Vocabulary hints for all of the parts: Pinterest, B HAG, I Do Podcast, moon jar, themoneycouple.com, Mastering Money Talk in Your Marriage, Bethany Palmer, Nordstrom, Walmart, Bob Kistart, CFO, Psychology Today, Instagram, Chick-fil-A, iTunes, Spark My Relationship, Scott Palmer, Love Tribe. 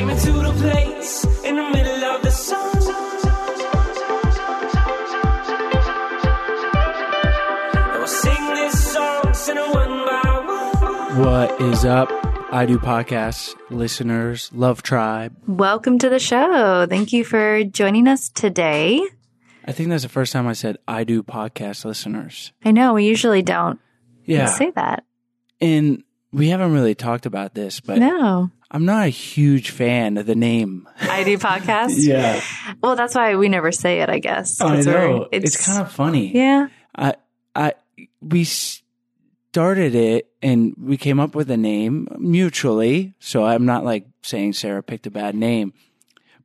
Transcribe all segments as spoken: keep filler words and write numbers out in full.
Came into the place in the middle of the sun. And we'll sing this song, sing it one by one. What is up, I Do Podcast listeners, Love Tribe? Welcome to the show. Thank you for joining us today. I think that's the first time I said I Do Podcast listeners. I know, we usually don't yeah. say that. And we haven't really talked about this, but no. I'm not a huge fan of the name. I Do Podcast? Yeah. Well, that's why we never say it, I guess. I know. It's, it's kind of funny. Yeah. I, I, we started it and we came up with a name mutually. So I'm not like saying Sarah picked a bad name.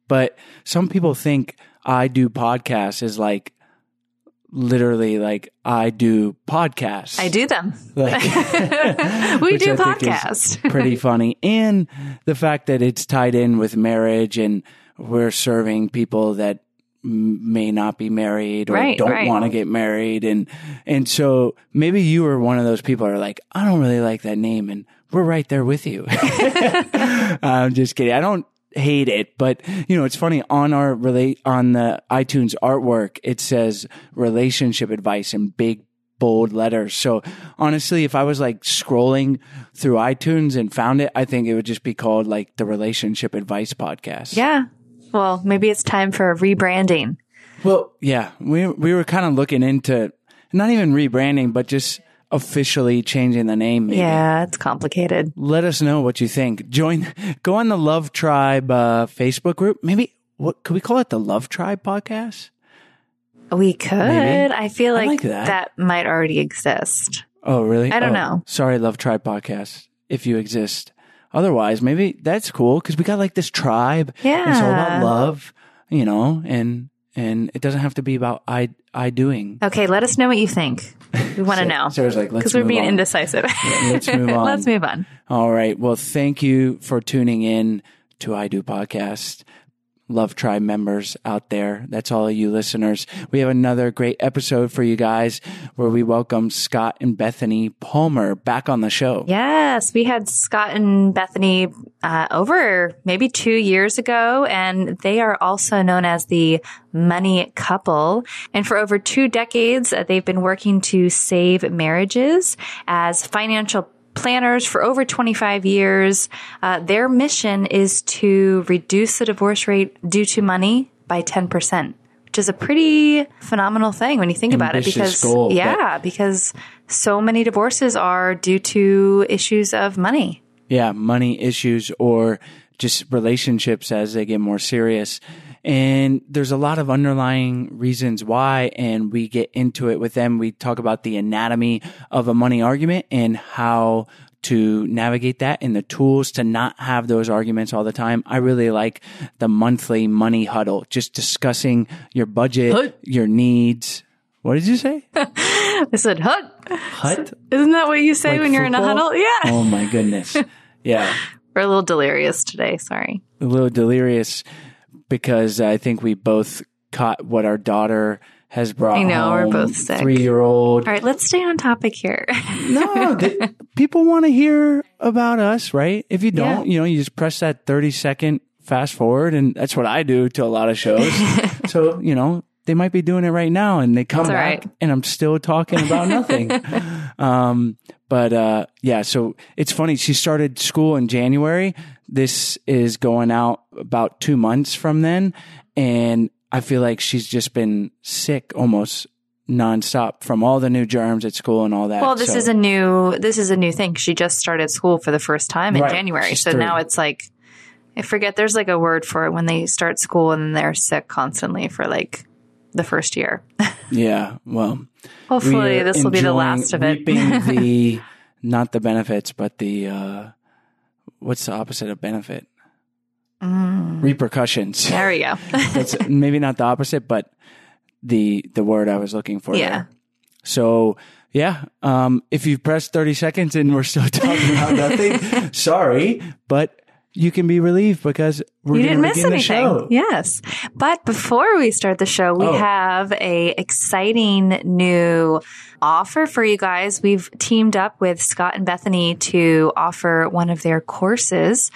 But some people think I Do Podcast is like, literally, like, I do podcasts. I do them. Like, we do podcasts. Pretty funny. And the fact that it's tied in with marriage and we're serving people that m- may not be married or right, don't right. want to get married. And and so maybe you were one of those people who are like, I don't really like that name. And we're right there with you. I'm just kidding. I don't hate it, but you know, it's funny on our relate on the iTunes artwork, it says relationship advice in big bold letters. So honestly, if I was like scrolling through iTunes and found it, I think it would just be called like the Relationship Advice Podcast. Yeah. Well, maybe it's time for a rebranding. Well, yeah, we we were kind of looking into not even rebranding, but just officially changing the name. Maybe. Yeah, it's complicated. Let us know what you think. Join, go on the Love Tribe uh, Facebook group. Maybe, what could we call it? The Love Tribe Podcast? We could. Maybe. I feel like, I like that. that might already exist. Oh, really? I don't oh, know. Sorry, Love Tribe Podcast, if you exist. Otherwise, maybe that's cool because we got like this tribe. Yeah. It's all about love, you know, and and it doesn't have to be about I I doing. Okay, let us know what you think. We want to know. Sarah's like, let's move on. Because we're being indecisive. Yeah, let's move on. Let's move on. All right. Well, thank you for tuning in to I Do Podcast. Love Tribe members out there. That's all of you listeners. We have another great episode for you guys where we welcome Scott and Bethany Palmer back on the show. Yes. We had Scott and Bethany uh, over maybe two years ago, and they are also known as the Money Couple. And for over two decades, they've been working to save marriages as financial planners for over twenty-five years. Uh, their mission is to reduce the divorce rate due to money by ten percent, which is a pretty phenomenal thing when you think about it. Because goal, yeah, because so many divorces are due to issues of money. Yeah, money issues or just relationships as they get more serious. And there's a lot of underlying reasons why, and we get into it with them. We talk about the anatomy of a money argument and how to navigate that and the tools to not have those arguments all the time. I really like the monthly money huddle, just discussing your budget, Hut. your needs. What did you say? I said hut. Hut? Isn't that what you say like when you're football? In a huddle? Yeah. Oh, my goodness. Yeah. We're a little delirious today. Sorry. A little delirious. Because I think we both caught what our daughter has brought home. I know, home, we're both sick. Three-year-old. All right, let's stay on topic here. No, th- people want to hear about us, right? If you don't, yeah. you know, you just press that thirty-second fast forward, and that's what I do to a lot of shows. So, you know, they might be doing it right now, and they come that's back, right. and I'm still talking about nothing. um, but, uh, yeah, so it's funny. She started school in January. This is going out about two months from then. And I feel like she's just been sick almost nonstop from all the new germs at school and all that. Well, this so. is a new, this is a new thing. She just started school for the first time in right. January. She's so three. Now it's like, I forget, there's like a word for it when they start school and they're sick constantly for like the first year. Yeah. Well, hopefully we this will be the last of it. the, not the benefits, but the, uh, what's the opposite of benefit? Mm. Repercussions. There we go. That's maybe not the opposite, but the the word I was looking for. Yeah. There. So yeah, um, if you press thirty seconds and we're still talking about nothing, sorry, but you can be relieved because we're going to begin anything. the show. Yes. But before we start the show, we oh. have a exciting new offer for you guys. We've teamed up with Scott and Bethany to offer one of their courses.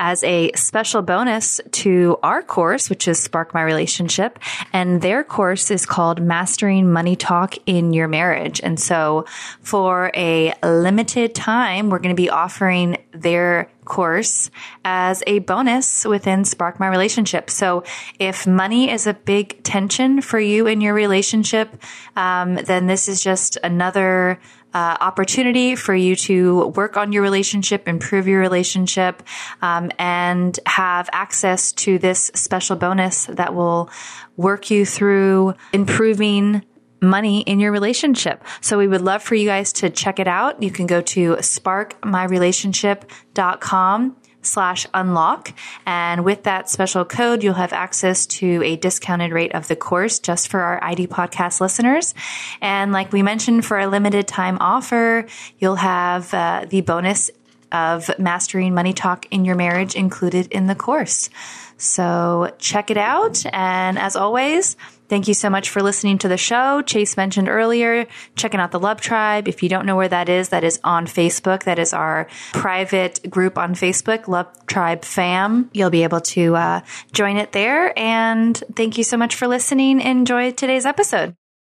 as a special bonus to our course, which is Spark My Relationship. And their course is called Mastering Money Talk in Your Marriage. And so for a limited time, we're going to be offering their course as a bonus within Spark My Relationship. So if money is a big tension for you in your relationship, um, then this is just another uh, opportunity for you to work on your relationship, improve your relationship, um, and have access to this special bonus that will work you through improving money in your relationship. So we would love for you guys to check it out. You can go to spark my relationship dot com slash unlock. And with that special code, you'll have access to a discounted rate of the course just for our I D podcast listeners. And like we mentioned, for a limited time offer, you'll have uh, the bonus of Mastering Money Talk in Your Marriage included in the course. So check it out. And as always, thank you so much for listening to the show. Chase mentioned earlier, checking out the Love Tribe. If you don't know where that is, that is on Facebook. That is our private group on Facebook, Love Tribe Fam. You'll be able to uh, join it there. And thank you so much for listening. Enjoy today's episode.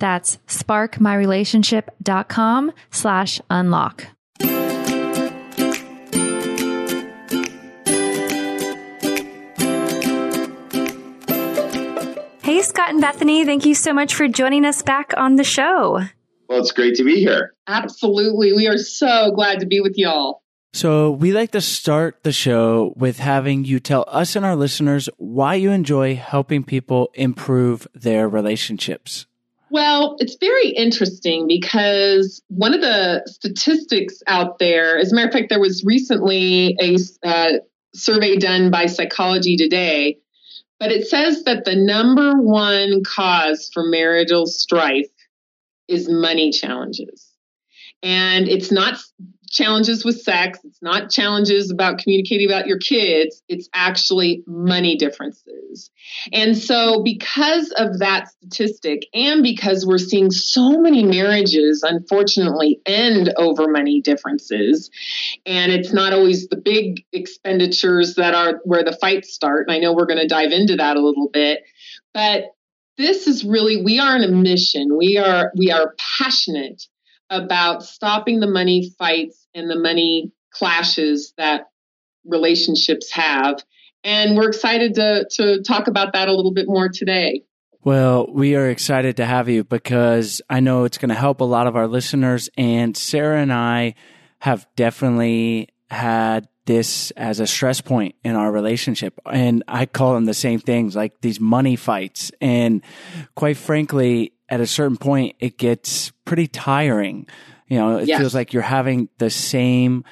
That's spark my relationship dot com slash unlock. Hey, Scott and Bethany, thank you so much for joining us back on the show. Well, it's great to be here. Absolutely. We are so glad to be with y'all. So we like to start the show with having you tell us and our listeners why you enjoy helping people improve their relationships. Well, it's very interesting because one of the statistics out there, as a matter of fact, there was recently a uh, survey done by Psychology Today, but it says that the number one cause for marital strife is money challenges. And it's not challenges with sex. It's not challenges about communicating about your kids. It's actually money differences. And so because of that statistic, and because we're seeing so many marriages, unfortunately, end over money differences, and it's not always the big expenditures that are where the fights start. And I know we're going to dive into that a little bit, but this is really, we are on a mission. We are, we are passionate about stopping the money fights and the money clashes that relationships have. And we're excited to to talk about that a little bit more today. Well, we are excited to have you because I know it's going to help a lot of our listeners. And Sarah and I have definitely had this as a stress point in our relationship. And I call them the same things, like these money fights. And quite frankly, at a certain point, it gets pretty tiring. You know, it yes. feels like you're having the same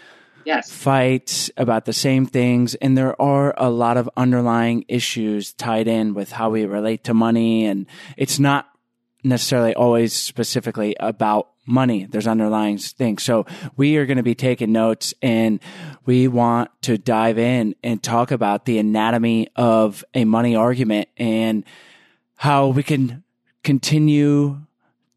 yes. fights about the same things. And there are a lot of underlying issues tied in with how we relate to money. And it's not necessarily always specifically about money. There's underlying things. So we are going to be taking notes, and we want to dive in and talk about the anatomy of a money argument and how we can continue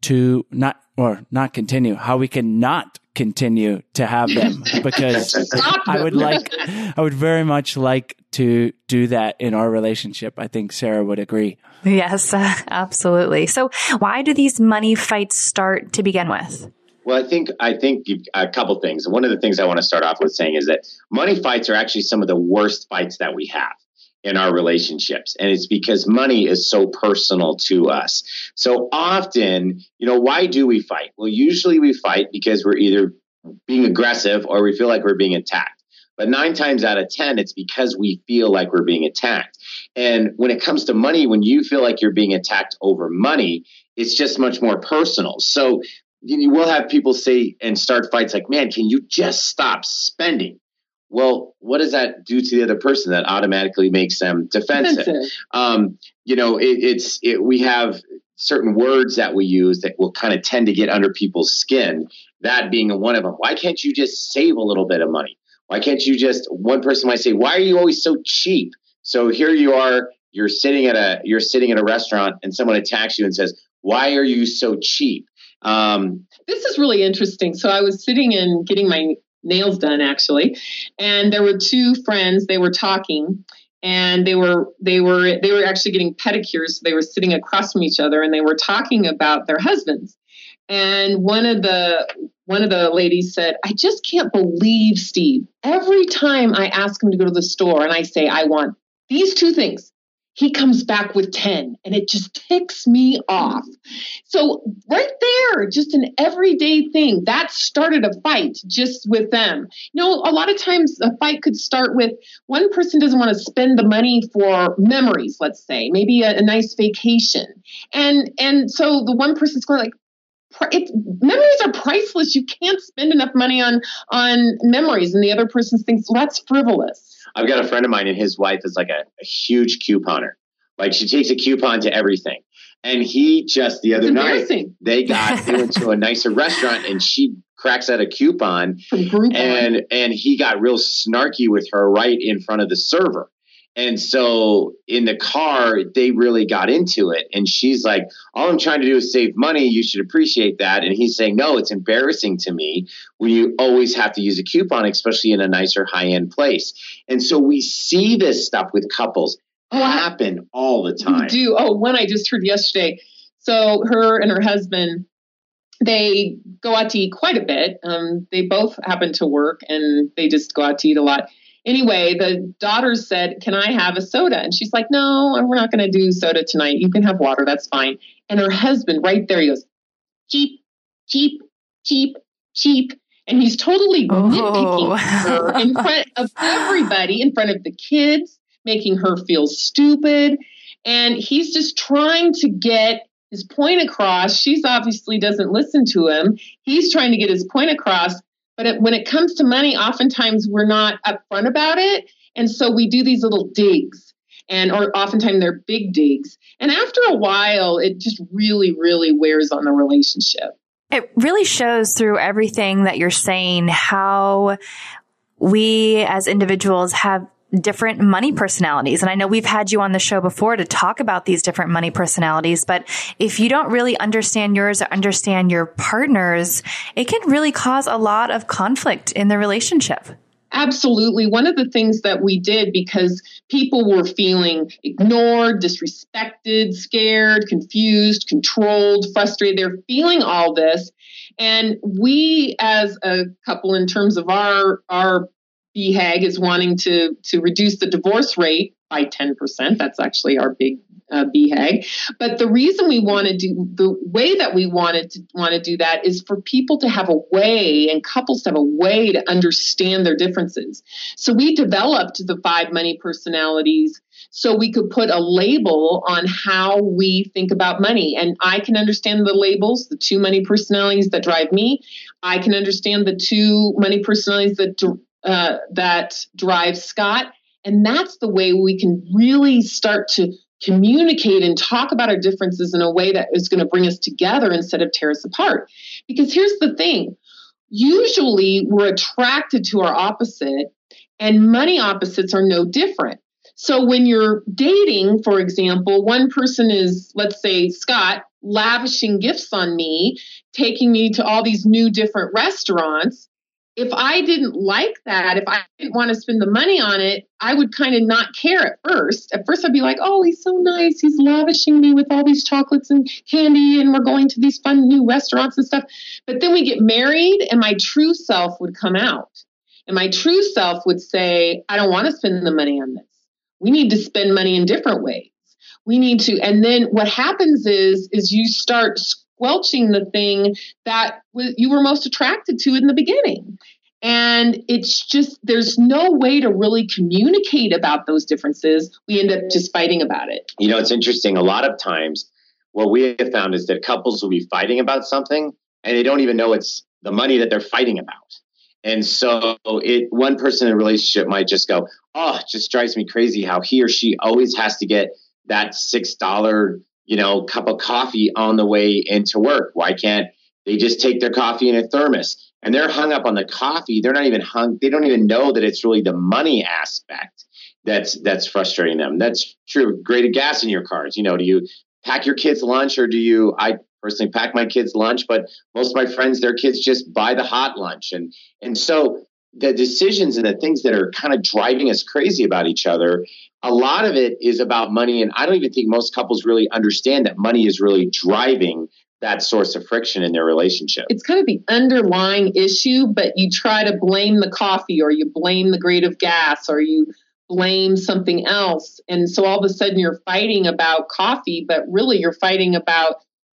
to not, or not continue, how we can not continue to have them, because I would like, I would very much like to do that in our relationship. I think Sarah would agree. Yes, absolutely. So why do these money fights start to begin with? Well, I think, I think a couple things. One of the things I want to start off with saying is that money fights are actually some of the worst fights that we have in our relationships. And it's because money is so personal to us. So often, you know, why do we fight? Well, usually we fight because we're either being aggressive or we feel like we're being attacked. But nine times out of ten, it's because we feel like we're being attacked. And when it comes to money, when you feel like you're being attacked over money, it's just much more personal. So you will have people say and start fights like, man, can you just stop spending? well, what does that do to the other person? That automatically makes them defensive. defensive. Um, you know, it, it's it, we have certain words that we use that will kind of tend to get under people's skin. That being one of them. Why can't you just save a little bit of money? Why can't you just? One person might say, "Why are you always so cheap?" So here you are, you're sitting at a you're sitting at a restaurant, and someone attacks you and says, "Why are you so cheap?" Um, this is really interesting. So I was sitting and getting my nails done, actually, and there were two friends. They were talking, and they were they were they were actually getting pedicures. So they were sitting across from each other, and they were talking about their husbands. And one of the one of the ladies said, "I just can't believe Steve. Every time I ask him to go to the store, and I say I want these two things, he comes back with ten, and it just ticks me off." So right there, just an everyday thing, that started a fight just with them. You know, a lot of times a fight could start with one person doesn't want to spend the money for memories, let's say, maybe a, a nice vacation. And and so the one person's going like, It's, memories are priceless. You can't spend enough money on on memories. And the other person thinks, well, that's frivolous. I've got a friend of mine, and his wife is like a, a huge couponer. Like, she takes a coupon to everything. And he just the other night, they got they went to a nicer restaurant, and she cracks out a coupon. And and he got real snarky with her right in front of the server. And so in the car, they really got into it. And she's like, all I'm trying to do is save money. You should appreciate that. And he's saying, no, it's embarrassing to me when you always have to use a coupon, especially in a nicer high-end place. And so we see this stuff with couples happen all the time. You do. Oh, one I just heard yesterday. So her and her husband, they go out to eat quite a bit. Um, they both happen to work, and they just go out to eat a lot. Anyway, the daughter said, "Can I have a soda?" And she's like, "No, we're not going to do soda tonight. You can have water. That's fine." And her husband right there, he goes, cheap, cheap, cheap, cheap. And he's totally oh. nitpicking her in front of everybody, in front of the kids, making her feel stupid. And he's just trying to get his point across. She's obviously doesn't listen to him. He's trying to get his point across. But when it comes to money, oftentimes we're not upfront about it. And so we do these little digs, and or oftentimes they're big digs. And after a while, it just really, really wears on the relationship. It really shows through everything that you're saying how we as individuals have different money personalities. And I know we've had you on the show before to talk about these different money personalities, but if you don't really understand yours or understand your partner's, it can really cause a lot of conflict in the relationship. Absolutely. One of the things that we did, because people were feeling ignored, disrespected, scared, confused, controlled, frustrated, they're feeling all this. And we as a couple, in terms of our, our B HAG, is wanting to, to reduce the divorce rate by ten percent. That's actually our big uh, B HAG. But the reason we want to do the way that we wanted to want to do that is for people to have a way, and couples to have a way to understand their differences. So we developed the five money personalities so we could put a label on how we think about money. And I can understand the labels, the two money personalities that drive me. I can understand the two money personalities that d- Uh, that drives Scott. And that's the way we can really start to communicate and talk about our differences in a way that is going to bring us together instead of tear us apart. Because here's the thing. Usually we're attracted to our opposite, and money opposites are no different. So when you're dating, for example, one person is, let's say, Scott, lavishing gifts on me, taking me to all these new different restaurants. If I didn't like that, if I didn't want to spend the money on it, I would kind of not care at first. At first, I'd be like, oh, he's so nice. He's lavishing me with all these chocolates and candy, and we're going to these fun new restaurants and stuff. But then we get married, and my true self would come out. And my true self would say, I don't want to spend the money on this. We need to spend money in different ways. We need to. And then what happens is, is you start squelching the thing that you were most attracted to in the beginning. And it's just, there's no way to really communicate about those differences. We end up just fighting about it. You know, it's interesting. A lot of times what we have found is that couples will be fighting about something, and they don't even know it's the money that they're fighting about. And so it, one person in a relationship might just go, oh, it just drives me crazy how he or she always has to get that six dollars, you know, cup of coffee on the way into work. Why can't they just take their coffee in a thermos? And they're hung up on the coffee. They're not even hung. They don't even know that it's really the money aspect that's that's frustrating them. That's true. Great of gas in your cars. You know, do you pack your kids lunch or do you, I personally pack my kids lunch, but most of my friends, their kids just buy the hot lunch. And, and so the decisions and the things that are kind of driving us crazy about each other, a lot of it is about money. And I don't even think most couples really understand that money is really driving that source of friction in their relationship. It's kind of the underlying issue, but you try to blame the coffee or you blame the grade of gas or you blame something else. And so all of a sudden you're fighting about coffee, but really you're fighting about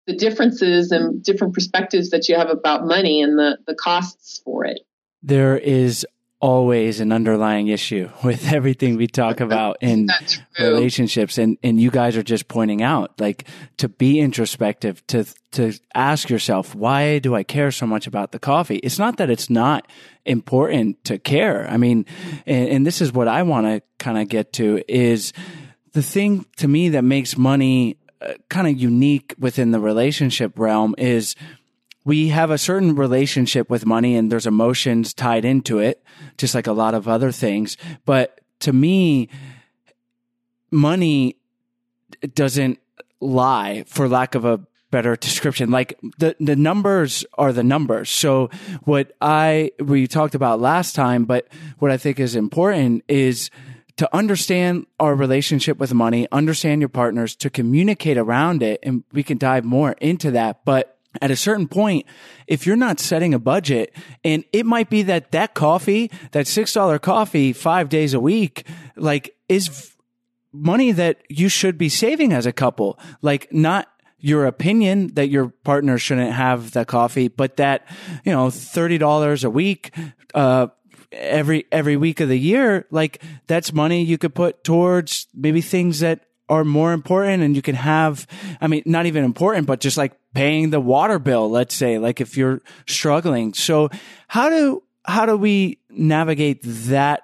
the differences and different perspectives that you have about money and the, the costs for it. There is always an underlying issue with everything we talk about in relationships. And, and you guys are just pointing out, like, to be introspective, to, to ask yourself, why do I care so much about the coffee? It's not that it's not important to care. I mean, and, and this is what I want to kind of get to is the thing to me that makes money Uh, kind of unique within the relationship realm is we have a certain relationship with money and there's emotions tied into it, just like a lot of other things. But to me, money doesn't lie, for lack of a better description. Like the, the numbers are the numbers. So what I, we talked about last time, but what I think is important is to understand our relationship with money, understand your partners, to communicate around it. And we can dive more into that. But at a certain point, if you're not setting a budget, and it might be that that coffee, that six dollars coffee five days a week, like is money that you should be saving as a couple, like not your opinion that your partner shouldn't have the coffee, but that, you know, thirty dollars a week, uh, every every week of the year, like that's money you could put towards maybe things that are more important. And you can have, I mean, not even important, but just like paying the water bill, let's say, like if you're struggling. So how do how do we navigate that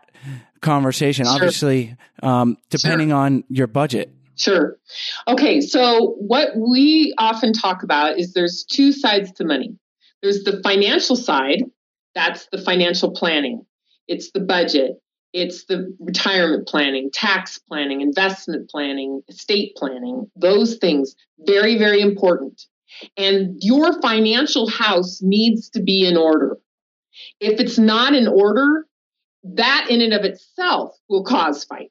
conversation? Sure. Obviously, um, depending sure. on your budget. Sure. Okay. So what we often talk about is there's two sides to money. There's the financial side. That's the financial planning. It's the budget. It's the retirement planning, tax planning, investment planning, estate planning, those things. Very, very important. And your financial house needs to be in order. If it's not in order, that in and of itself will cause fights.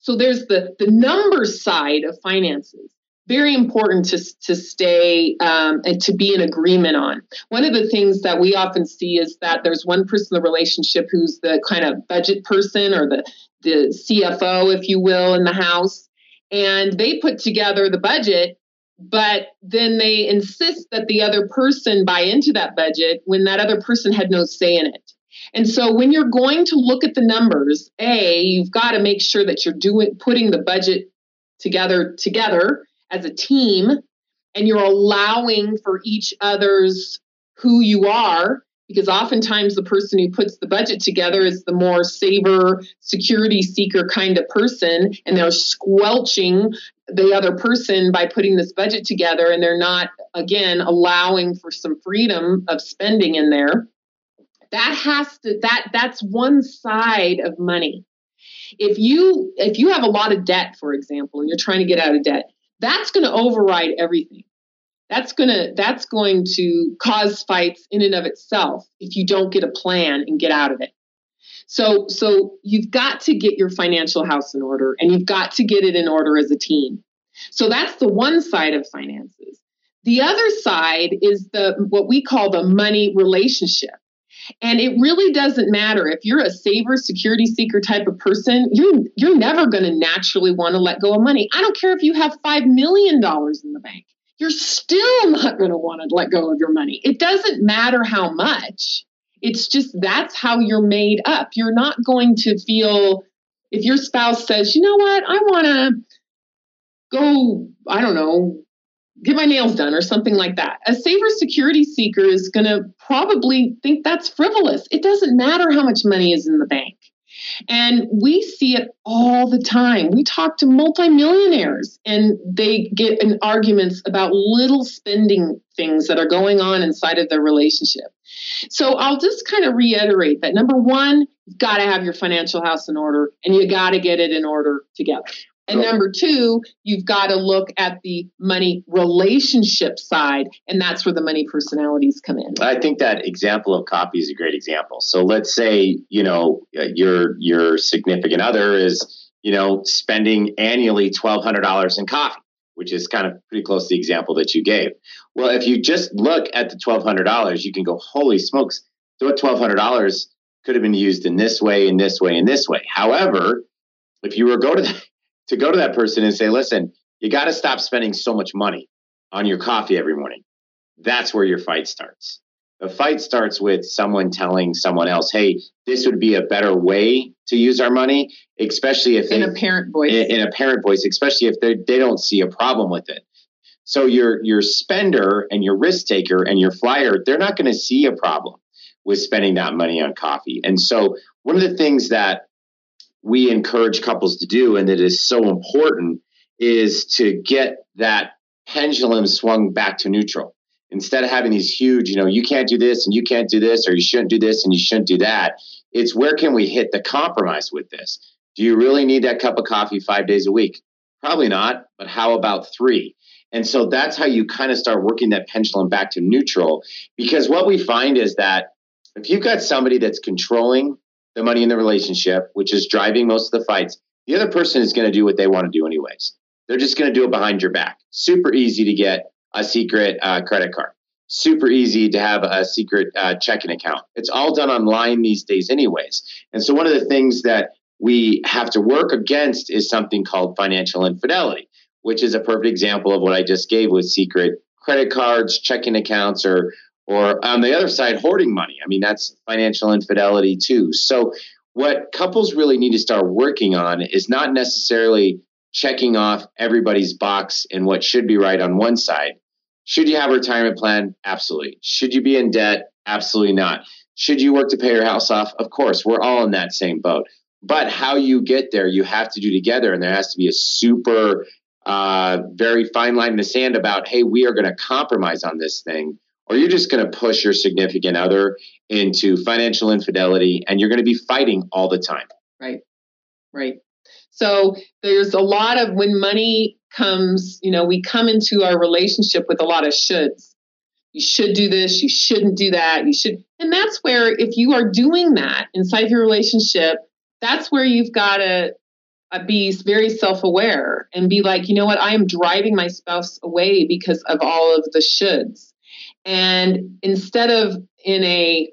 So there's the, the numbers side of finances. Very important to, to stay um, and to be in agreement on. One of the things that we often see is that there's one person in the relationship who's the kind of budget person or the, the C F O, if you will, in the house, and they put together the budget, but then they insist that the other person buy into that budget when that other person had no say in it. And so when you're going to look at the numbers, A, you've got to make sure that you're doing putting the budget together together, as a team, and you're allowing for each other's who you are, because oftentimes the person who puts the budget together is the more saver, security seeker kind of person, and they're squelching the other person by putting this budget together, and they're not, again, allowing for some freedom of spending in there. That has to, that, that's one side of money. If you, if you have a lot of debt, for example, and you're trying to get out of debt, that's going to override everything. That's going to that's going to cause fights in and of itself if you don't get a plan and get out of it. So so you've got to get your financial house in order, and you've got to get it in order as a team. So that's the one side of finances. The other side is the what we call the money relationship. And it really doesn't matter if you're a saver, security seeker type of person, you're, you're never going to naturally want to let go of money. I don't care if you have five million dollars in the bank. You're still not going to want to let go of your money. It doesn't matter how much. It's just that's how you're made up. You're not going to feel if your spouse says, you know what, I want to go, I don't know, get my nails done or something like that. A saver security seeker is going to probably think that's frivolous. It doesn't matter how much money is in the bank. And we see it all the time. We talk to multimillionaires and they get in arguments about little spending things that are going on inside of their relationship. So I'll just kind of reiterate that. Number one, you've got to have your financial house in order and you got to get it in order together. And number two, you've got to look at the money relationship side, and that's where the money personalities come in. I think that example of copy is a great example. So let's say, you know, your your significant other is, you know, spending annually twelve hundred dollars in coffee, which is kind of pretty close to the example that you gave. Well, if you just look at the twelve hundred dollars, you can go, holy smokes, twelve hundred dollars could have been used in this way, in this way, in this way. However, if you were go to the to go to that person and say, listen, you got to stop spending so much money on your coffee every morning. That's where your fight starts. The fight starts with someone telling someone else, hey, this would be a better way to use our money, especially if they, in a parent voice, in a parent voice, especially if they, they don't see a problem with it. So your, your spender and your risk taker and your flyer, they're not going to see a problem with spending that money on coffee. And so one of the things that we encourage couples to do, and it is so important, is to get that pendulum swung back to neutral. Instead of having these huge, you know, you can't do this and you can't do this, or you shouldn't do this and you shouldn't do that. It's where can we hit the compromise with this? Do you really need that cup of coffee five days a week? Probably not, but how about three? And so that's how you kind of start working that pendulum back to neutral, because what we find is that if you've got somebody that's controlling the money in the relationship, which is driving most of the fights, the other person is going to do what they want to do anyways. They're just going to do it behind your back. Super easy to get a secret uh, credit card. Super easy to have a secret uh, checking account. It's all done online these days anyways. And so one of the things that we have to work against is something called financial infidelity, which is a perfect example of what I just gave with secret credit cards, checking accounts, or Or on the other side, hoarding money. I mean, that's financial infidelity too. So what couples really need to start working on is not necessarily checking off everybody's box and what should be right on one side. Should you have a retirement plan? Absolutely. Should you be in debt? Absolutely not. Should you work to pay your house off? Of course, we're all in that same boat. But how you get there, you have to do together. And there has to be a super, uh, very fine line in the sand about, hey, we are going to compromise on this thing, or you're just going to push your significant other into financial infidelity and you're going to be fighting all the time. Right, right. So there's a lot of, when money comes, you know, we come into our relationship with a lot of shoulds. You should do this, you shouldn't do that, you should. And that's where, if you are doing that inside your relationship, that's where you've got to be very self-aware and be like, you know what, I am driving my spouse away because of all of the shoulds. And instead of in a,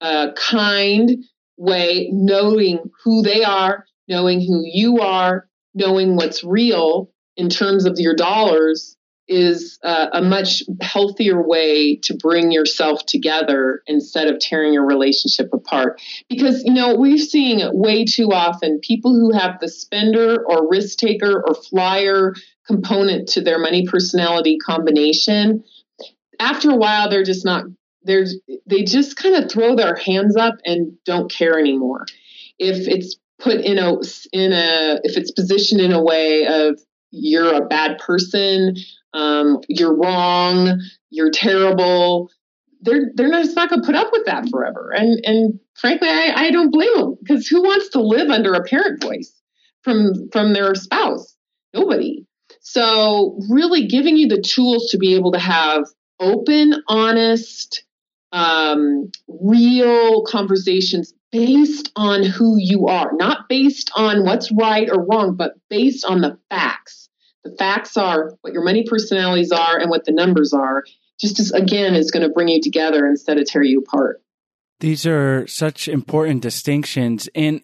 a kind way, knowing who they are, knowing who you are, knowing what's real in terms of your dollars is uh, a much healthier way to bring yourself together instead of tearing your relationship apart. Because, you know, we're seeing it way too often. People who have the spender or risk taker or flyer component to their money personality combination, after a while, they're just not, they're, they just kind of throw their hands up and don't care anymore. If it's put in a, in a, if it's positioned in a way of you're a bad person, um, you're wrong, you're terrible, they're, they're not, it's not going to put up with that forever. And, and frankly, I, I don't blame them, because who wants to live under a parent voice from, from their spouse? Nobody. So really giving you the tools to be able to have open, honest, um, real conversations based on who you are, not based on what's right or wrong, but based on the facts. The facts are what your money personalities are and what the numbers are. Just as, again, is going to bring you together instead of tear you apart. These are such important distinctions, and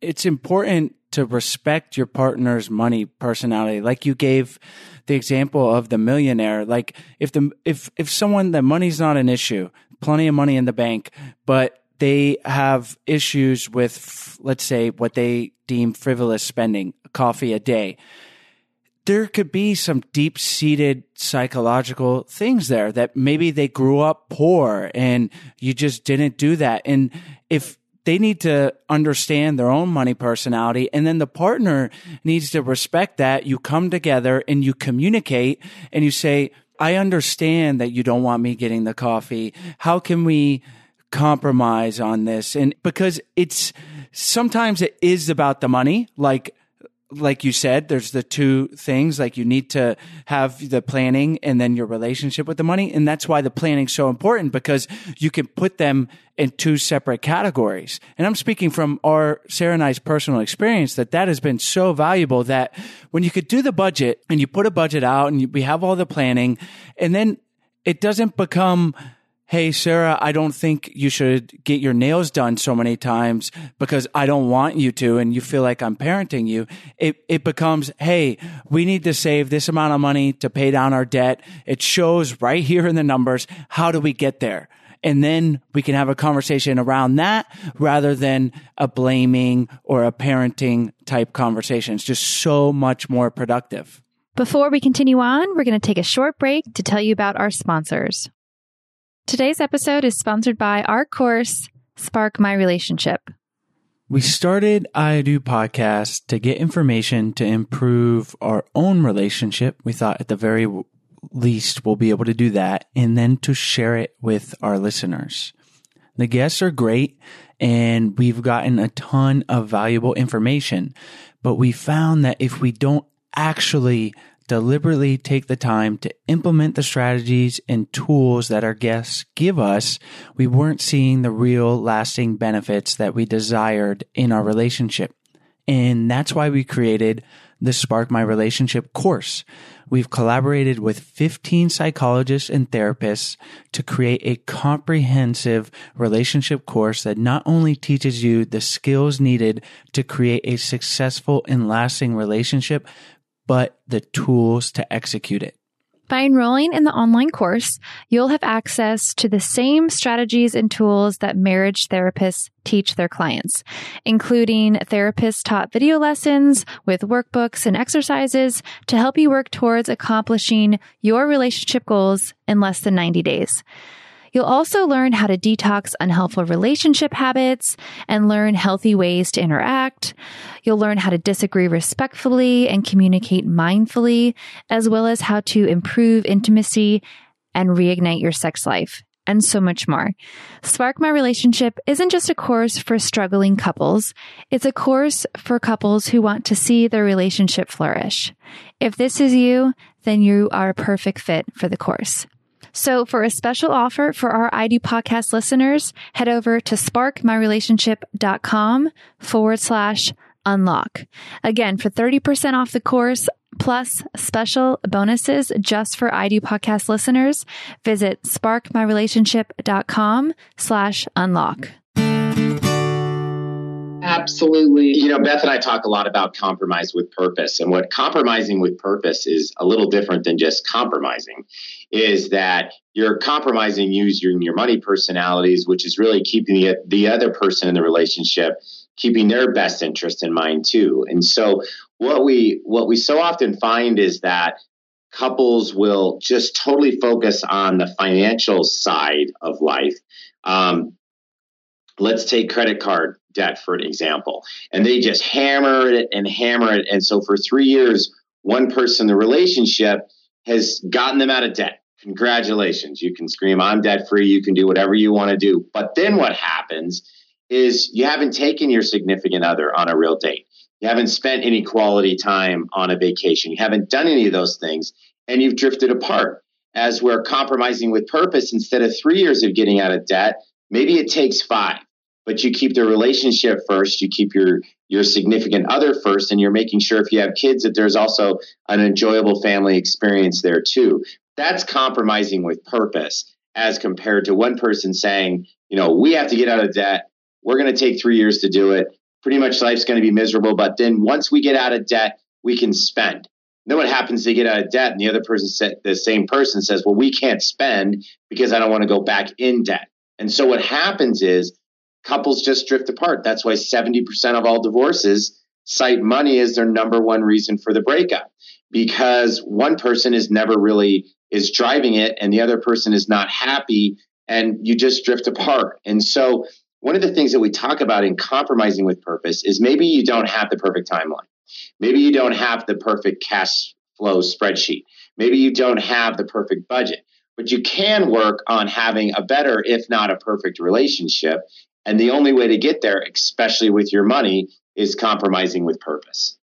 it's important to respect your partner's money personality. Like you gave the example of the millionaire. Like if the, if, if someone, that money's not an issue, plenty of money in the bank, but they have issues with, let's say, what they deem frivolous spending, coffee a day. there could be some deep-seated psychological things there that maybe they grew up poor and you just didn't do that. And if they need to understand their own money personality, and then the partner needs to respect that, you come together and you communicate and you say, I understand that you don't want me getting the coffee. How can we compromise on this? And because it's sometimes it is about the money, like Like you said, there's the two things, like you need to have the planning and then your relationship with the money. And that's why the planning is so important, because you can put them in two separate categories. And I'm speaking from our, Sarah and I's personal experience, that that has been so valuable, that when you could do the budget and you put a budget out and you, we have all the planning, and then it doesn't become, hey, Sarah, I don't think you should get your nails done so many times because I don't want you to, and you feel like I'm parenting you. It it becomes, hey, we need to save this amount of money to pay down our debt. It shows right here in the numbers. How do we get there? And then we can have a conversation around that rather than a blaming or a parenting type conversation. It's just so much more productive. Before we continue on, we're going to take a short break to tell you about our sponsors. Today's episode is sponsored by our course, Spark My Relationship. We started I Do Podcast to get information to improve our own relationship. We thought at the very least we'll be able to do that, and then to share it with our listeners. The guests are great, and we've gotten a ton of valuable information, but we found that if we don't actually deliberately take the time to implement the strategies and tools that our guests give us, we weren't seeing the real lasting benefits that we desired in our relationship. And that's why we created the Spark My Relationship course. We've collaborated with fifteen psychologists and therapists to create a comprehensive relationship course that not only teaches you the skills needed to create a successful and lasting relationship, but the tools to execute it. By enrolling in the online course, you'll have access to the same strategies and tools that marriage therapists teach their clients, including therapist-taught video lessons with workbooks and exercises to help you work towards accomplishing your relationship goals in less than ninety days. You'll also learn how to detox unhelpful relationship habits and learn healthy ways to interact. You'll learn how to disagree respectfully and communicate mindfully, as well as how to improve intimacy and reignite your sex life, and so much more. Spark My Relationship isn't just a course for struggling couples. It's a course for couples who want to see their relationship flourish. If this is you, then you are a perfect fit for the course. So for a special offer for our I Do Podcast listeners, head over to spark my relationship dot com forward slash unlock. Again, for thirty percent off the course, plus special bonuses just for I Do Podcast listeners, visit spark my relationship dot com slash unlock. Absolutely. You know, Beth and I talk a lot about compromise with purpose, and what compromising with purpose is a little different than just compromising, is that you're compromising using your money personalities, which is really keeping the, the other person in the relationship, keeping their best interest in mind too. And so what we what we so often find is that couples will just totally focus on the financial side of life. Um, let's take credit card debt, for an example, and they just hammer it and hammer it. And so for three years, one person in the relationship has gotten them out of debt. Congratulations. You can scream, I'm debt free. You can do whatever you want to do. But then what happens is you haven't taken your significant other on a real date. You haven't spent any quality time on a vacation. You haven't done any of those things, and you've drifted apart. As we're compromising with purpose, instead of three years of getting out of debt, maybe it takes five. But you keep the relationship first, you keep your, your significant other first, and you're making sure if you have kids that there's also an enjoyable family experience there too. That's compromising with purpose, as compared to one person saying, you know, we have to get out of debt. We're going to take three years to do it. Pretty much life's going to be miserable. But then once we get out of debt, we can spend. And then what happens, they get out of debt, and the other person said, the same person says, well, we can't spend because I don't want to go back in debt. And so what happens is, couples just drift apart. That's why seventy percent of all divorces cite money as their number one reason for the breakup, because one person is never really is driving it and the other person is not happy and you just drift apart. And so one of the things that we talk about in compromising with purpose is maybe you don't have the perfect timeline. Maybe you don't have the perfect cash flow spreadsheet. Maybe you don't have the perfect budget, but you can work on having a better, if not a perfect relationship. And the only way to get there, especially with your money, is compromising with purpose.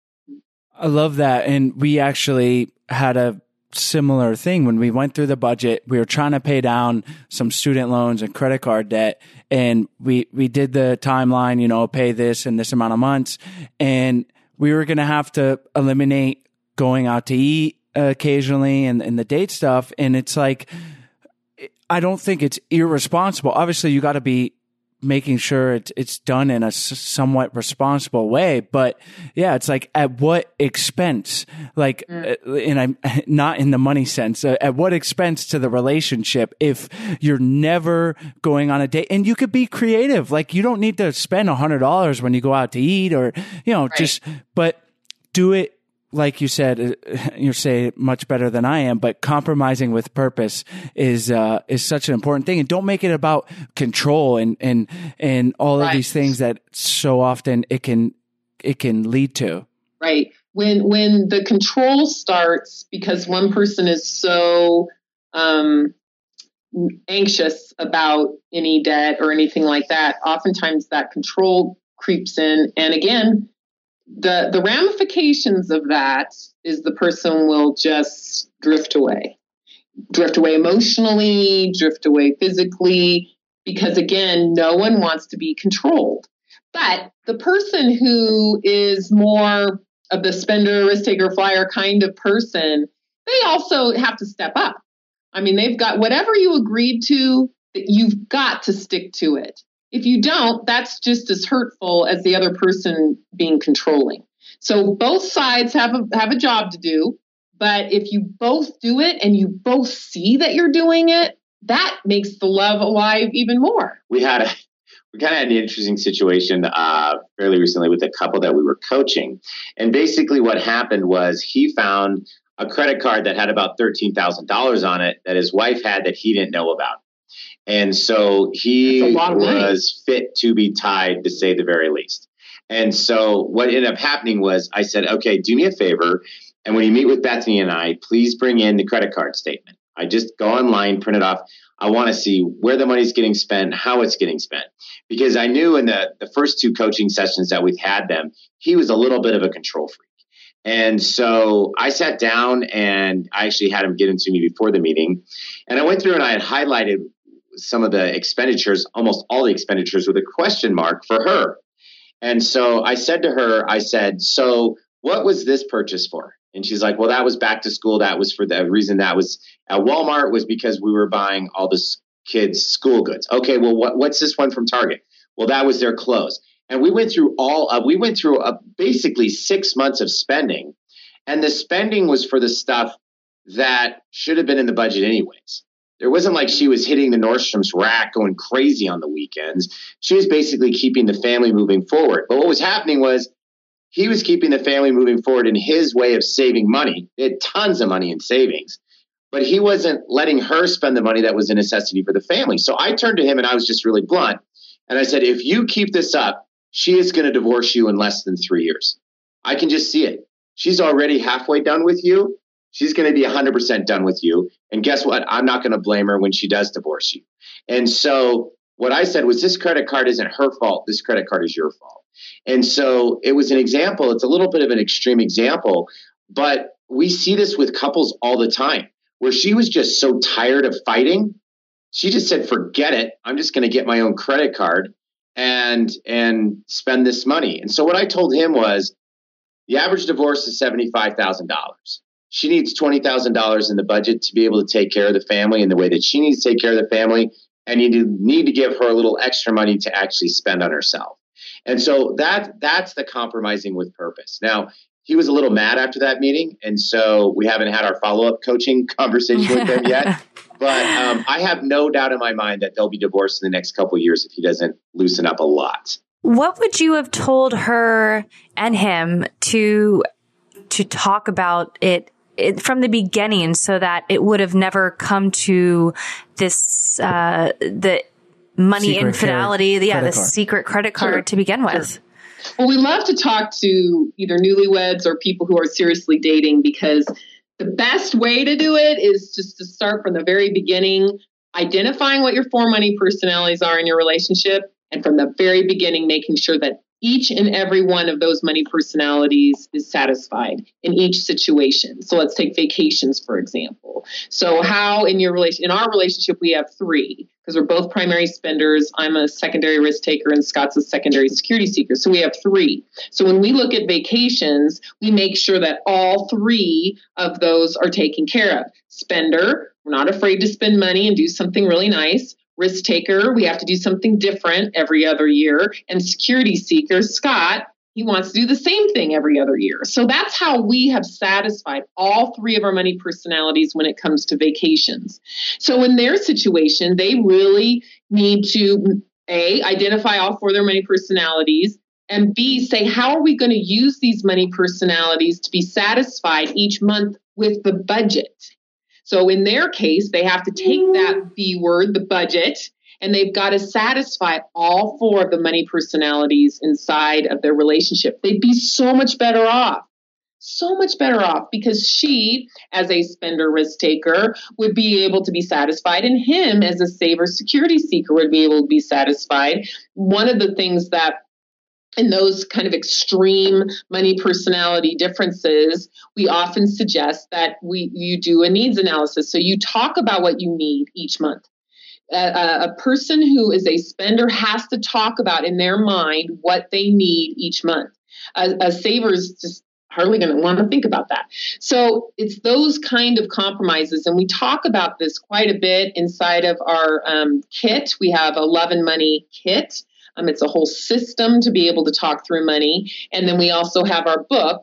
I love that. And we actually had a similar thing when we went through the budget. We were trying to pay down some student loans and credit card debt. And we, we did the timeline, you know, pay this in this amount of months. And we were going to have to eliminate going out to eat occasionally and, and the date stuff. And it's like, I don't think it's irresponsible. Obviously, you got to be making sure it's, it's done in a somewhat responsible way. But yeah, it's like, at what expense? Like, and I'm not in the money sense, at what expense to the relationship if you're never going on a date? And you could be creative. Like, you don't need to spend a hundred dollars when you go out to eat or, you know, right. just, but do it. Like you said, you say it much better than I am, but compromising with purpose is uh, is such an important thing. And don't make it about control and and and all right. of these things that so often it can it can lead to. Right. When when the control starts because one person is so um, anxious about any debt or anything like that, oftentimes that control creeps in. And again, The the ramifications of that is the person will just drift away, drift away emotionally, drift away physically, because again, no one wants to be controlled. But the person who is more of the spender, risk taker, flyer kind of person, they also have to step up. I mean, they've got whatever you agreed to, that you've got to stick to it. If you don't, that's just as hurtful as the other person being controlling. So both sides have a, have a job to do, but if you both do it and you both see that you're doing it, that makes the love alive even more. We had a, we kind of had an interesting situation uh, fairly recently with a couple that we were coaching. And basically what happened was he found a credit card that had about thirteen thousand dollars on it that his wife had that he didn't know about. And so he was fit to be tied, to say the very least. And so what ended up happening was I said, okay, do me a favor. And when you meet with Bethany and I, please bring in the credit card statement. I just go online, print it off. I want to see where the money's getting spent, how it's getting spent. Because I knew in the, the first two coaching sessions that we've had them, he was a little bit of a control freak. And so I sat down and I actually had him get into me before the meeting. And I went through and I had highlighted some of the expenditures, almost all the expenditures with a question mark for her. And so I said to her, I said, so what was this purchase for? And she's like, well, that was back to school. That was for the reason that was at Walmart was because we were buying all this kids' school goods. Okay, well, what, what's this one from Target? Well, that was their clothes. And we went through all of, we went through a, basically six months of spending, and the spending was for the stuff that should have been in the budget anyways. It wasn't like she was hitting the Nordstrom's rack going crazy on the weekends. She was basically keeping the family moving forward. But what was happening was he was keeping the family moving forward in his way of saving money. They had tons of money in savings, but he wasn't letting her spend the money that was a necessity for the family. So I turned to him and I was just really blunt. And I said, if you keep this up, she is going to divorce you in less than three years. I can just see it. She's already halfway done with you. She's going to be one hundred percent done with you. And guess what? I'm not going to blame her when she does divorce you. And so what I said was, this credit card isn't her fault. This credit card is your fault. And so it was an example. It's a little bit of an extreme example, but we see this with couples all the time where she was just so tired of fighting. She just said, forget it. I'm just going to get my own credit card and and spend this money. And so what I told him was, the average divorce is seventy-five thousand dollars. She needs twenty thousand dollars in the budget to be able to take care of the family in the way that she needs to take care of the family. And you need to give her a little extra money to actually spend on herself. And so that that's the compromising with purpose. Now, he was a little mad after that meeting. And so we haven't had our follow-up coaching conversation with him yet. But um, I have no doubt in my mind that they'll be divorced in the next couple of years if he doesn't loosen up a lot. What would you have told her and him to to talk about it it, from the beginning, so that it would have never come to this, uh, the money secret infidelity, the, yeah, the card. secret credit card sure. to begin with. Sure. Well, we love to talk to either newlyweds or people who are seriously dating, because the best way to do it is just to start from the very beginning, identifying what your four money personalities are in your relationship. And from the very beginning, making sure that each and every one of those money personalities is satisfied in each situation. So let's take vacations, for example. So how in your relation, in our relationship, we have three, because we're both primary spenders. I'm a secondary risk taker and Scott's a secondary security seeker. So we have three. So when we look at vacations, we make sure that all three of those are taken care of. Spender, we're not afraid to spend money and do something really nice. Risk taker, we have to do something different every other year. And security seeker, Scott, he wants to do the same thing every other year. So that's how we have satisfied all three of our money personalities when it comes to vacations. So in their situation, they really need to, A, identify all four of their money personalities, and B, say, how are we going to use these money personalities to be satisfied each month with the budget? So in their case, they have to take that B word, the budget, and they've got to satisfy all four of the money personalities inside of their relationship. They'd be so much better off, so much better off, because she, as a spender risk taker, would be able to be satisfied, and him, as a saver security seeker, would be able to be satisfied. One of the things that in those kind of extreme money personality differences, we often suggest that we you do a needs analysis. So you talk about what you need each month. Uh, a person who is a spender has to talk about in their mind what they need each month. A, a saver is just hardly going to want to think about that. So it's those kind of compromises. And we talk about this quite a bit inside of our um, kit. We have a Love and Money kit. Um, it's a whole system to be able to talk through money. And then we also have our book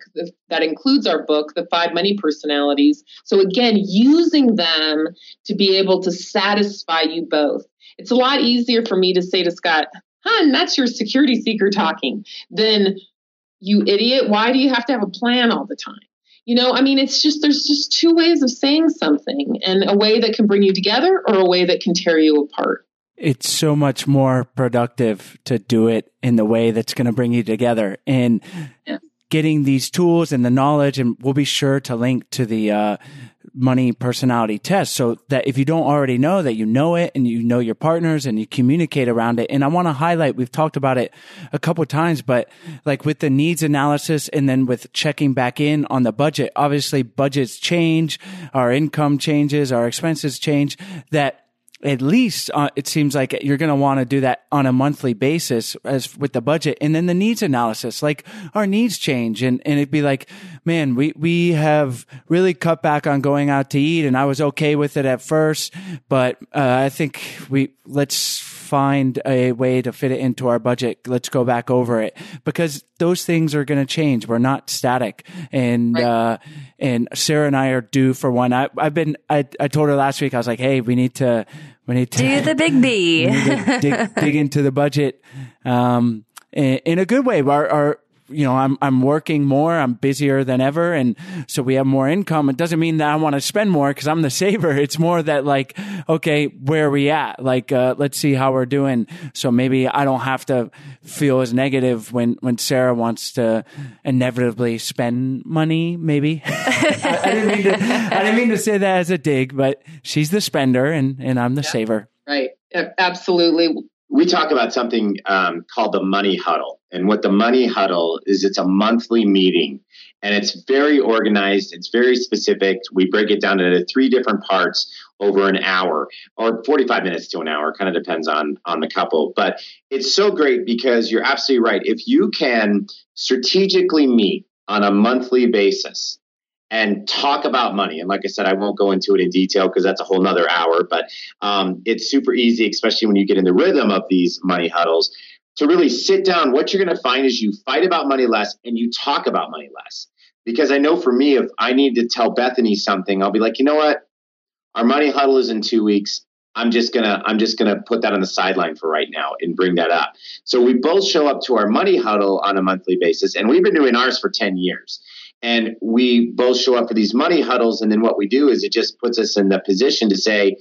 that includes our book, The Five Money Personalities. So again, using them to be able to satisfy you both. It's a lot easier for me to say to Scott, "Hun, that's your security seeker talking," than, "You idiot, why do you have to have a plan all the time?" You know, I mean, it's just, there's just two ways of saying something, and a way that can bring you together or a way that can tear you apart. It's so much more productive to do it in the way that's going to bring you together. And yeah. getting these tools and the knowledge, and we'll be sure to link to the uh, money personality test, so that if you don't already know that you know it, and you know your partners, and you communicate around it. And I want to highlight, we've talked about it a couple of times, but like with the needs analysis and then with checking back in on the budget, obviously budgets change, our income changes, our expenses change, that at least uh, it seems like you're going to want to do that on a monthly basis as with the budget. And then the needs analysis, like our needs change, and, and it'd be like, man, we, we have really cut back on going out to eat, and I was okay with it at first, but uh, I think we, let's find a way to fit it into our budget. Let's go back over it, because those things are going to change. We're not static. And, right. uh, and Sarah and I are due for one. I, I've been, I, I told her last week, I was like, hey, we need to, we need to do the big B, dig, dig into the budget. Um, in, in a good way. Our, our, you know, I'm, I'm working more, I'm busier than ever. And so we have more income. It doesn't mean that I want to spend more, because I'm the saver. It's more that like, okay, where are we at? Like, uh, let's see how we're doing. So maybe I don't have to feel as negative when, when Sarah wants to inevitably spend money, maybe. I, I didn't mean to, I didn't mean to say that as a dig, but she's the spender and, and I'm the yeah, saver. Right. Absolutely. We talk about something um, called the money huddle. And what the money huddle is, it's a monthly meeting, and it's very organized. It's very specific. We break it down into three different parts over an hour, or forty-five minutes to an hour. Kind of depends on, on the couple. But it's so great, because you're absolutely right. If you can strategically meet on a monthly basis and talk about money. And like I said, I won't go into it in detail, because that's a whole nother hour, but um, it's super easy, especially when you get in the rhythm of these money huddles, to really sit down. What you're going to find is you fight about money less and you talk about money less. Because I know for me, if I need to tell Bethany something, I'll be like, you know what? Our money huddle is in two weeks. I'm just going to, I'm just going to put that on the sideline for right now and bring that up. So we both show up to our money huddle on a monthly basis, and we've been doing ours for ten years. And we both show up for these money huddles. And then what we do is it just puts us in the position to say,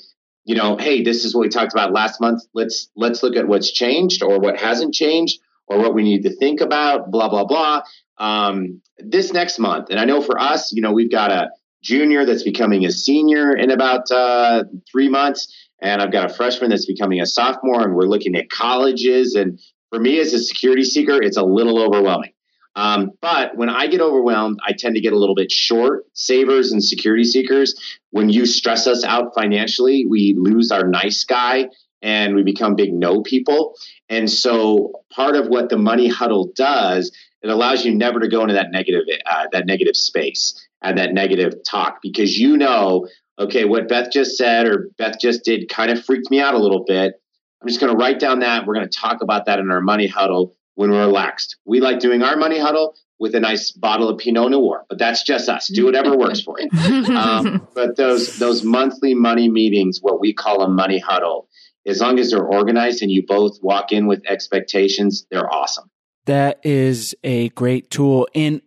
you know, hey, this is what we talked about last month. Let's let's look at what's changed or what hasn't changed or what we need to think about, blah, blah, blah, um, this next month. And I know for us, you know, we've got a junior that's becoming a senior in about uh, three months. And I've got a freshman that's becoming a sophomore, and we're looking at colleges. And for me as a security seeker, it's a little overwhelming. Um, but when I get overwhelmed, I tend to get a little bit short. Savers and security seekers, when you stress us out financially, we lose our nice guy and we become big no people. And so part of what the money huddle does, it allows you never to go into that negative, uh, that negative space and that negative talk, because you know, okay, what Beth just said or Beth just did kind of freaked me out a little bit. I'm just going to write down that. We're going to talk about that in our money huddle when we're relaxed. We like doing our money huddle with a nice bottle of Pinot Noir, but that's just us. Do whatever works for you. Um, but those those monthly money meetings, what we call a money huddle, as long as they're organized and you both walk in with expectations, they're awesome. That is a great tool. And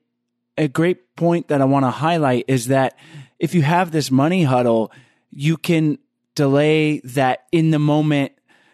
a great point that I want to highlight is that if you have this money huddle, you can delay that in the moment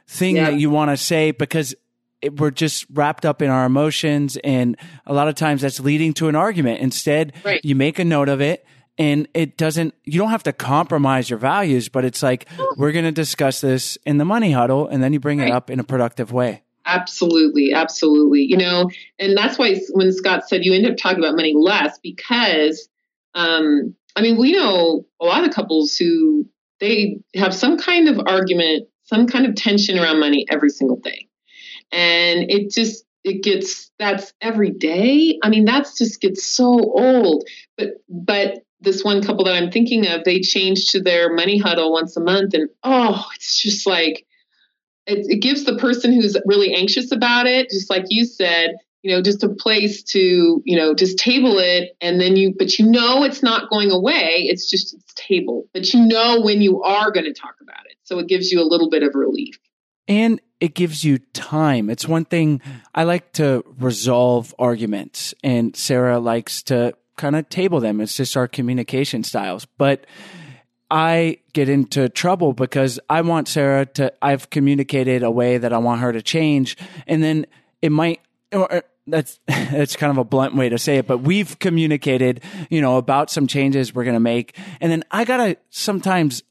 thing yeah. that you want to say, because it, we're just wrapped up in our emotions. And a lot of times that's leading to an argument. Instead, right. you make a note of it, and it doesn't, you don't have to compromise your values, but it's like, we're going to discuss this in the money huddle. And then you bring right. it up in a productive way. Absolutely. Absolutely. You know, and that's why when Scott said you end up talking about money less, because, um, I mean, we know a lot of couples who they have some kind of argument, some kind of tension around money every single day. And it just, it gets, that's every day. I mean, that's just gets so old, but, but this one couple that I'm thinking of, they changed to their money huddle once a month. And, oh, it's just like, it, it gives the person who's really anxious about it, just like you said, you know, just a place to, you know, just table it. And then you, but you know, it's not going away. It's just, it's tabled, but you know, when you are going to talk about it. So it gives you a little bit of relief. And it gives you time. It's one thing, I like to resolve arguments, and Sarah likes to kind of table them. It's just our communication styles. But I get into trouble because I want Sarah to, I've communicated a way that I want her to change. And then it might, or that's, that's kind of a blunt way to say it, but we've communicated, you know, about some changes we're going to make. And then I got to sometimes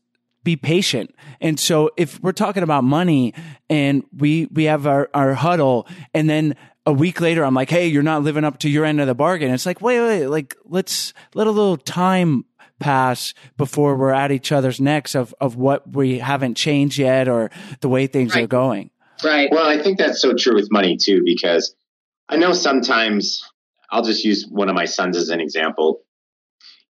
be patient. And so if we're talking about money and we, we have our, our huddle, and then a week later, I'm like, hey, you're not living up to your end of the bargain. It's like, wait, wait, like, let's let a little time pass before we're at each other's necks of, of what we haven't changed yet or the way things right. are going. Right. Well, I think that's so true with money too, because I know sometimes, I'll just use one of my sons as an example.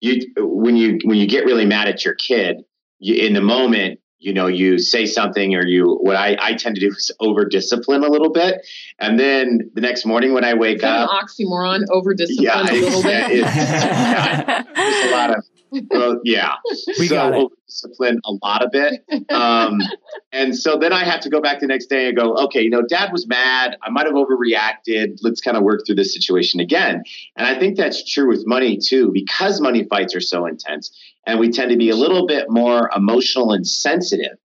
You, when you, when you get really mad at your kid, you, in the moment, you know, you say something, or you, what I, I tend to do is over discipline a little bit. And then the next morning when I wake is that up, an oxymoron, over discipline yeah, a little bit. It, yeah, there's a lot of, well, yeah. We so got it. Over discipline a lot of it. Um, and so then I have to go back the next day and go, okay, you know, dad was mad. I might've overreacted. Let's kind of work through this situation again. And I think that's true with money too, because money fights are so intense. And we tend to be a little bit more emotional and sensitive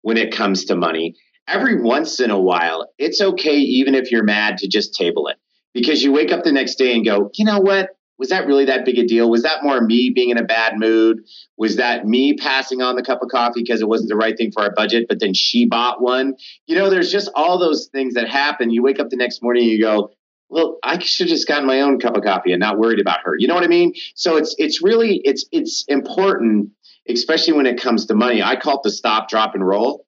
when it comes to money. Every once in a while, it's okay, even if you're mad, to just table it, because you wake up the next day and go, you know what? Was that really that big a deal? Was that more me being in a bad mood? Was that me passing on the cup of coffee because it wasn't the right thing for our budget, but then she bought one? You know, there's just all those things that happen. You wake up the next morning and you go, well, I should have just gotten my own cup of coffee and not worried about her. You know what I mean? So it's it's really, it's it's important, especially when it comes to money. I call it the stop, drop, and roll.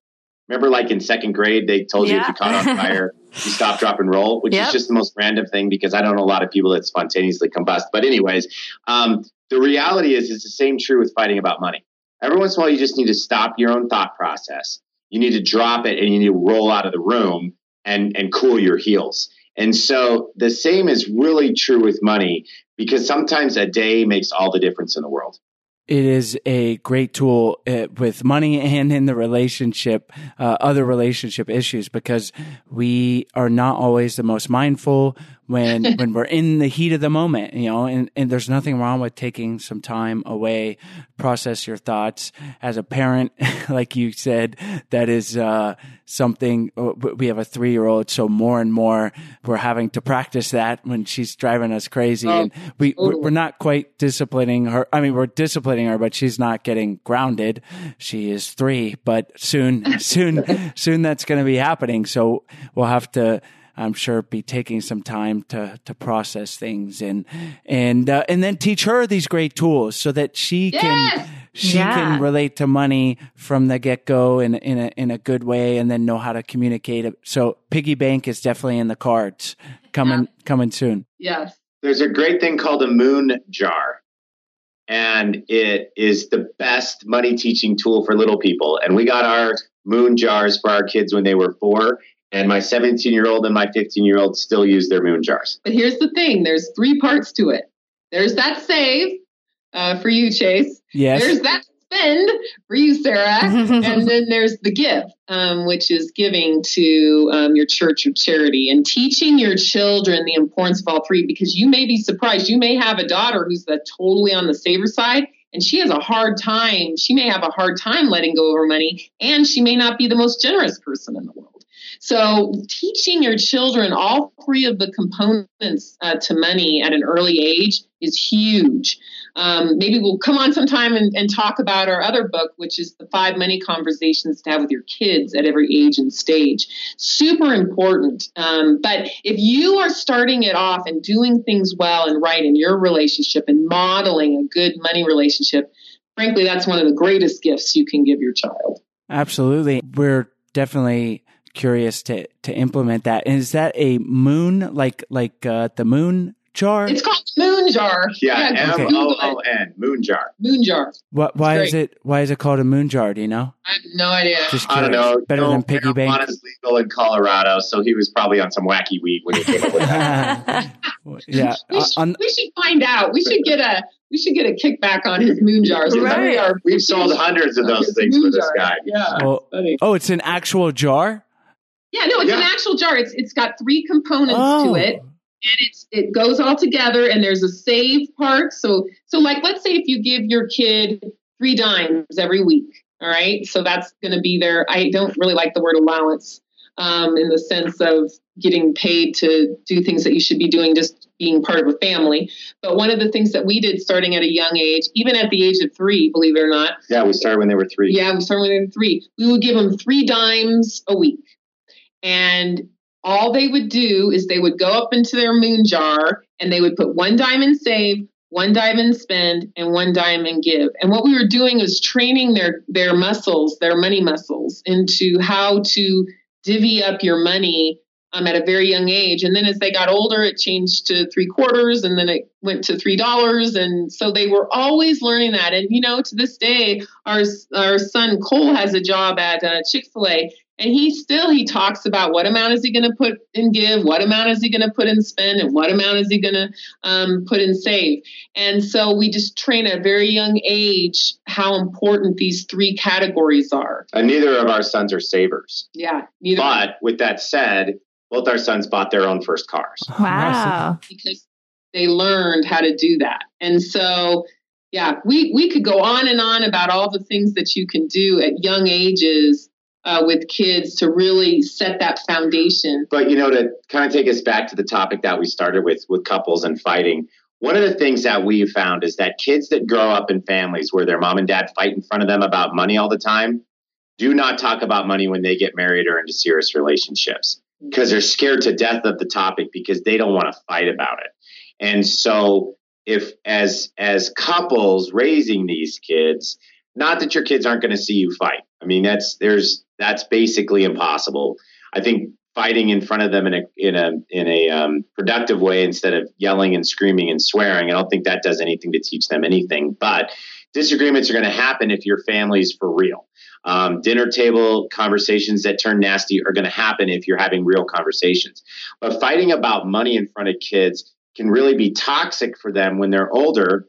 Remember, like in second grade, they told yeah. you if you caught on fire, you stop, drop, and roll, which yep. is just the most random thing, because I don't know a lot of people that spontaneously combust. But anyways, um, the reality is it's the same true with fighting about money. Every once in a while, you just need to stop your own thought process. You need to drop it, and you need to roll out of the room and and cool your heels. And so the same is really true with money, because sometimes a day makes all the difference in the world. It is a great tool uh, with money and in the relationship, uh, other relationship issues, because we are not always the most mindful. when when we're in the heat of the moment, you know, and, and there's nothing wrong with taking some time away, process your thoughts. As a parent, like you said, that is uh, something, we have a three-year-old, so more and more we're having to practice that when she's driving us crazy. Oh, and we, totally. we're not quite disciplining her. I mean, we're disciplining her, but she's not getting grounded. She is three, but soon, soon, soon that's going to be happening. So we'll have to, I'm sure, be taking some time to, to process things and, and, uh, and then teach her these great tools so that she yes! can, she yeah. can relate to money from the get go in, in a, in a good way, and then know how to communicate it. So piggy bank is definitely in the cards coming, yeah. coming soon. Yes. There's a great thing called a moon jar, and it is the best money teaching tool for little people. And we got our moon jars for our kids when they were four. And my seventeen-year-old and my fifteen-year-old still use their moon jars. But here's the thing. There's three parts to it. There's that save uh, for you, Chase. Yes. There's that spend for you, Sarah. And then there's the give, um, which is giving to um, your church or charity, and teaching your children the importance of all three, because you may be surprised. You may have a daughter who's the, totally on the saver side, and she has a hard time. She may have a hard time letting go of her money, and she may not be the most generous person in the world. So teaching your children all three of the components uh, to money at an early age is huge. Um, maybe we'll come on sometime and, and talk about our other book, which is the five money conversations to have with your kids at every age and stage. Super important. Um, but if you are starting it off and doing things well and right in your relationship and modeling a good money relationship, frankly, that's one of the greatest gifts you can give your child. Absolutely. We're definitely curious to to implement that. And is that a moon, like like uh, the moon jar? It's called moon jar. Yeah, yeah, M O O N, moon jar. Moon jar. What? Why is it? Why is it called a moon jar? Do you know? I have no idea. Just I don't know. Better no, than piggy bank. Marijuana is legal in Colorado, so he was probably on some wacky weed when he came up with that. Yeah, we should, on, we should find out. We should get a we should get a kickback on his moon jars. Right. Our, we've sold hundreds of those things for this jar. guy. Yeah. Well, oh, it's an actual jar. Yeah, no, it's yeah. an actual jar. It's it's got three components oh. to it, and it's it goes all together. And there's a save part. So so like, let's say if you give your kid three dimes every week, all right. So that's going to be their. I don't really like the word allowance um, in the sense of getting paid to do things that you should be doing, just being part of a family. But one of the things that we did starting at a young age, even at the age of three, believe it or not. Yeah, we started when they were three. Yeah, we started when they were three. We would give them three dimes a week. And all they would do is they would go up into their moon jar and they would put one dime in save, one dime in spend, and one dime in give. And what we were doing is training their, their muscles, their money muscles, into how to divvy up your money um, at a very young age. And then as they got older, it changed to three quarters, and then it went to three dollars. And so they were always learning that. And, you know, to this day, our, our son Cole has a job at uh, Chick-fil-A. And he still, he talks about what amount is he going to put in give, what amount is he going to put in spend, and what amount is he going to um, put in save. And so we just train at a very young age how important these three categories are. And neither of our sons are savers. Yeah. Neither. But with that said, both our sons bought their own first cars. Wow. Because they learned how to do that. And so... yeah, we, we could go on and on about all the things that you can do at young ages uh, with kids to really set that foundation. But, you know, to kind of take us back to the topic that we started with, with couples and fighting, one of the things that we've found is that kids that grow up in families where their mom and dad fight in front of them about money all the time do not talk about money when they get married or into serious relationships, because they're scared to death of the topic because they don't want to fight about it. And so... if as as couples raising these kids, not that your kids aren't going to see you fight. I mean, that's there's that's basically impossible. I think fighting in front of them in a in a in a um, productive way, instead of yelling and screaming and swearing, I don't think that does anything to teach them anything. But disagreements are going to happen if your family's for real. Um, dinner table conversations that turn nasty are going to happen if you're having real conversations. But fighting about money in front of kids can really be toxic for them when they're older,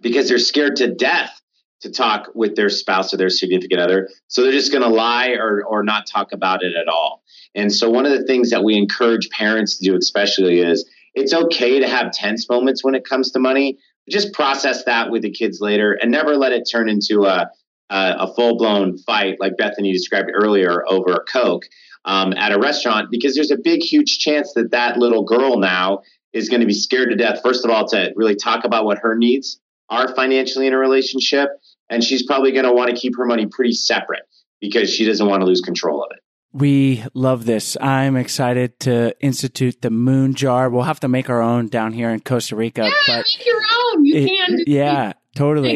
because they're scared to death to talk with their spouse or their significant other. So they're just going to lie or or not talk about it at all. And so one of the things that we encourage parents to do especially is It's okay to have tense moments when it comes to money. Just process that with the kids later and never let it turn into a, a, a full-blown fight like Bethany described earlier over a Coke um, at a restaurant, because there's a big, huge chance that that little girl now is going to be scared to death, first of all, to really talk about what her needs are financially in a relationship. And she's probably going to want to keep her money pretty separate because she doesn't want to lose control of it. We love this. I'm excited to institute the moon jar. We'll have to make our own down here in Costa Rica. Yeah, but make your own. You it, can. Just yeah, make, totally.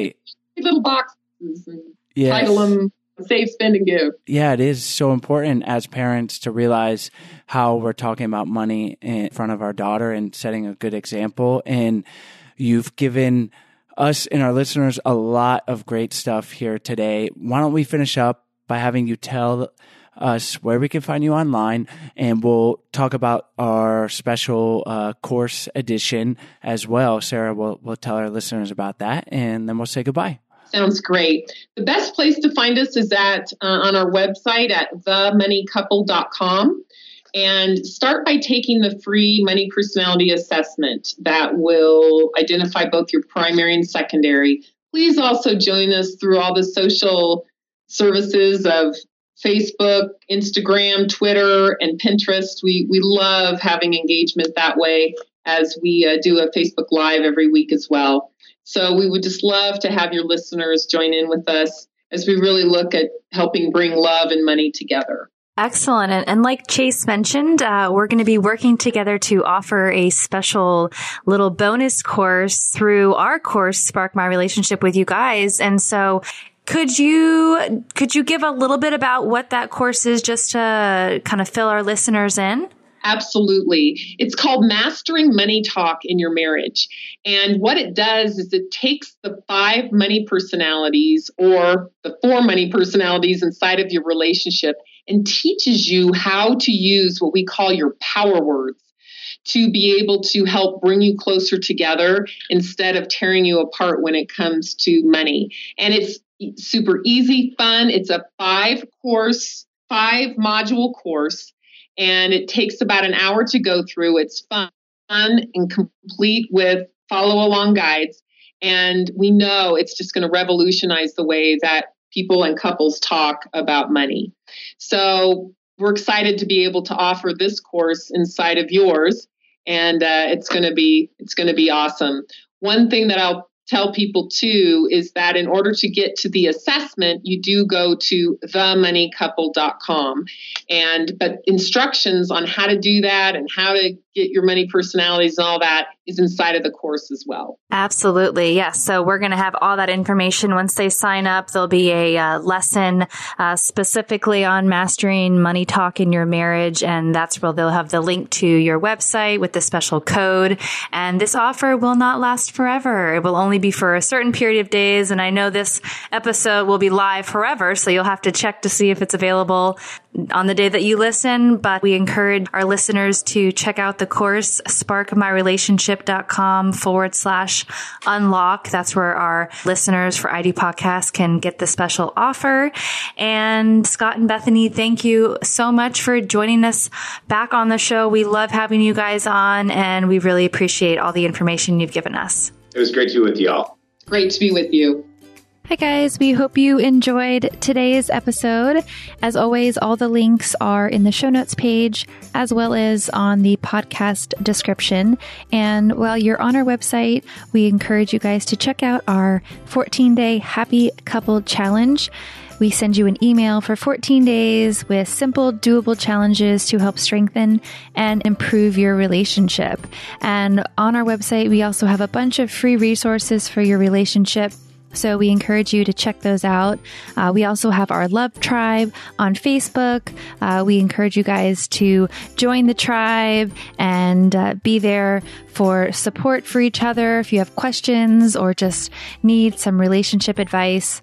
Make little boxes and yes. title them Save, Spend, and Give. Yeah, it is so important as parents to realize how we're talking about money in front of our daughter and setting a good example. And you've given us and our listeners a lot of great stuff here today. Why don't we finish up by having you tell us where we can find you online, and we'll talk about our special uh, course edition as well. Sarah will will tell our listeners about that, and then we'll say goodbye. Sounds great. The best place to find us is at uh, on our website at the money couple dot com, and start by taking the free money personality assessment that will identify both your primary and secondary. Please also join us through all the social services of Facebook, Instagram, Twitter, and Pinterest. We we love having engagement that way, as we uh, do a Facebook Live every week as well. So we would just love to have your listeners join in with us as we really look at helping bring love and money together. Excellent. And, and like Chase mentioned, uh, we're going to be working together to offer a special little bonus course through our course, Spark My Relationship, with you guys. And so Could you could you give a little bit about what that course is, just to kind of fill our listeners in? Absolutely. It's called Mastering Money Talk in Your Marriage. And what it does is it takes the five money personalities, or the four money personalities inside of your relationship, and teaches you how to use what we call your power words to be able to help bring you closer together instead of tearing you apart when it comes to money. And it's super easy, fun. It's a five course, five module course, and it takes about an hour to go through. It's fun, fun and complete with follow along guides. And we know it's just going to revolutionize the way that people and couples talk about money. So we're excited to be able to offer this course inside of yours. And uh, it's going to be, it's going to be awesome. One thing that I'll tell people too is that in order to get to the assessment, you do go to the money couple dot com, and but instructions on how to do that and how to get your money personalities and all that is inside of the course as well. Absolutely. Yes. Yeah. So we're going to have all that information. Once they sign up, there'll be a uh, lesson uh, specifically on mastering money talk in your marriage. And that's where they'll have the link to your website with the special code. And this offer will not last forever. It will only be for a certain period of days. And I know this episode will be live forever, so you'll have to check to see if it's available on the day that you listen. But we encourage our listeners to check out the course, spark my relationship dot com forward slash unlock. That's where our listeners for I D Podcast can get the special offer. And Scott and Bethany, thank you so much for joining us back on the show. We love having you guys on, and we really appreciate all the information you've given us. It was great to be with y'all. Great to be with you. Hi guys, we hope you enjoyed today's episode. As always, all the links are in the show notes page, as well as on the podcast description. And while you're on our website, we encourage you guys to check out our fourteen day Happy Couple Challenge. We send you an email for fourteen days with simple, doable challenges to help strengthen and improve your relationship. And on our website, we also have a bunch of free resources for your relationship, so we encourage you to check those out. Uh, we also have our Love Tribe on Facebook. Uh, we encourage you guys to join the tribe and uh, be there for support for each other if you have questions or just need some relationship advice.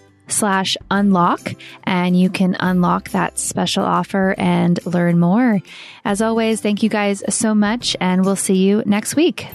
slash unlock, and you can unlock that special offer and learn more. As always, thank you guys so much, and we'll see you next week.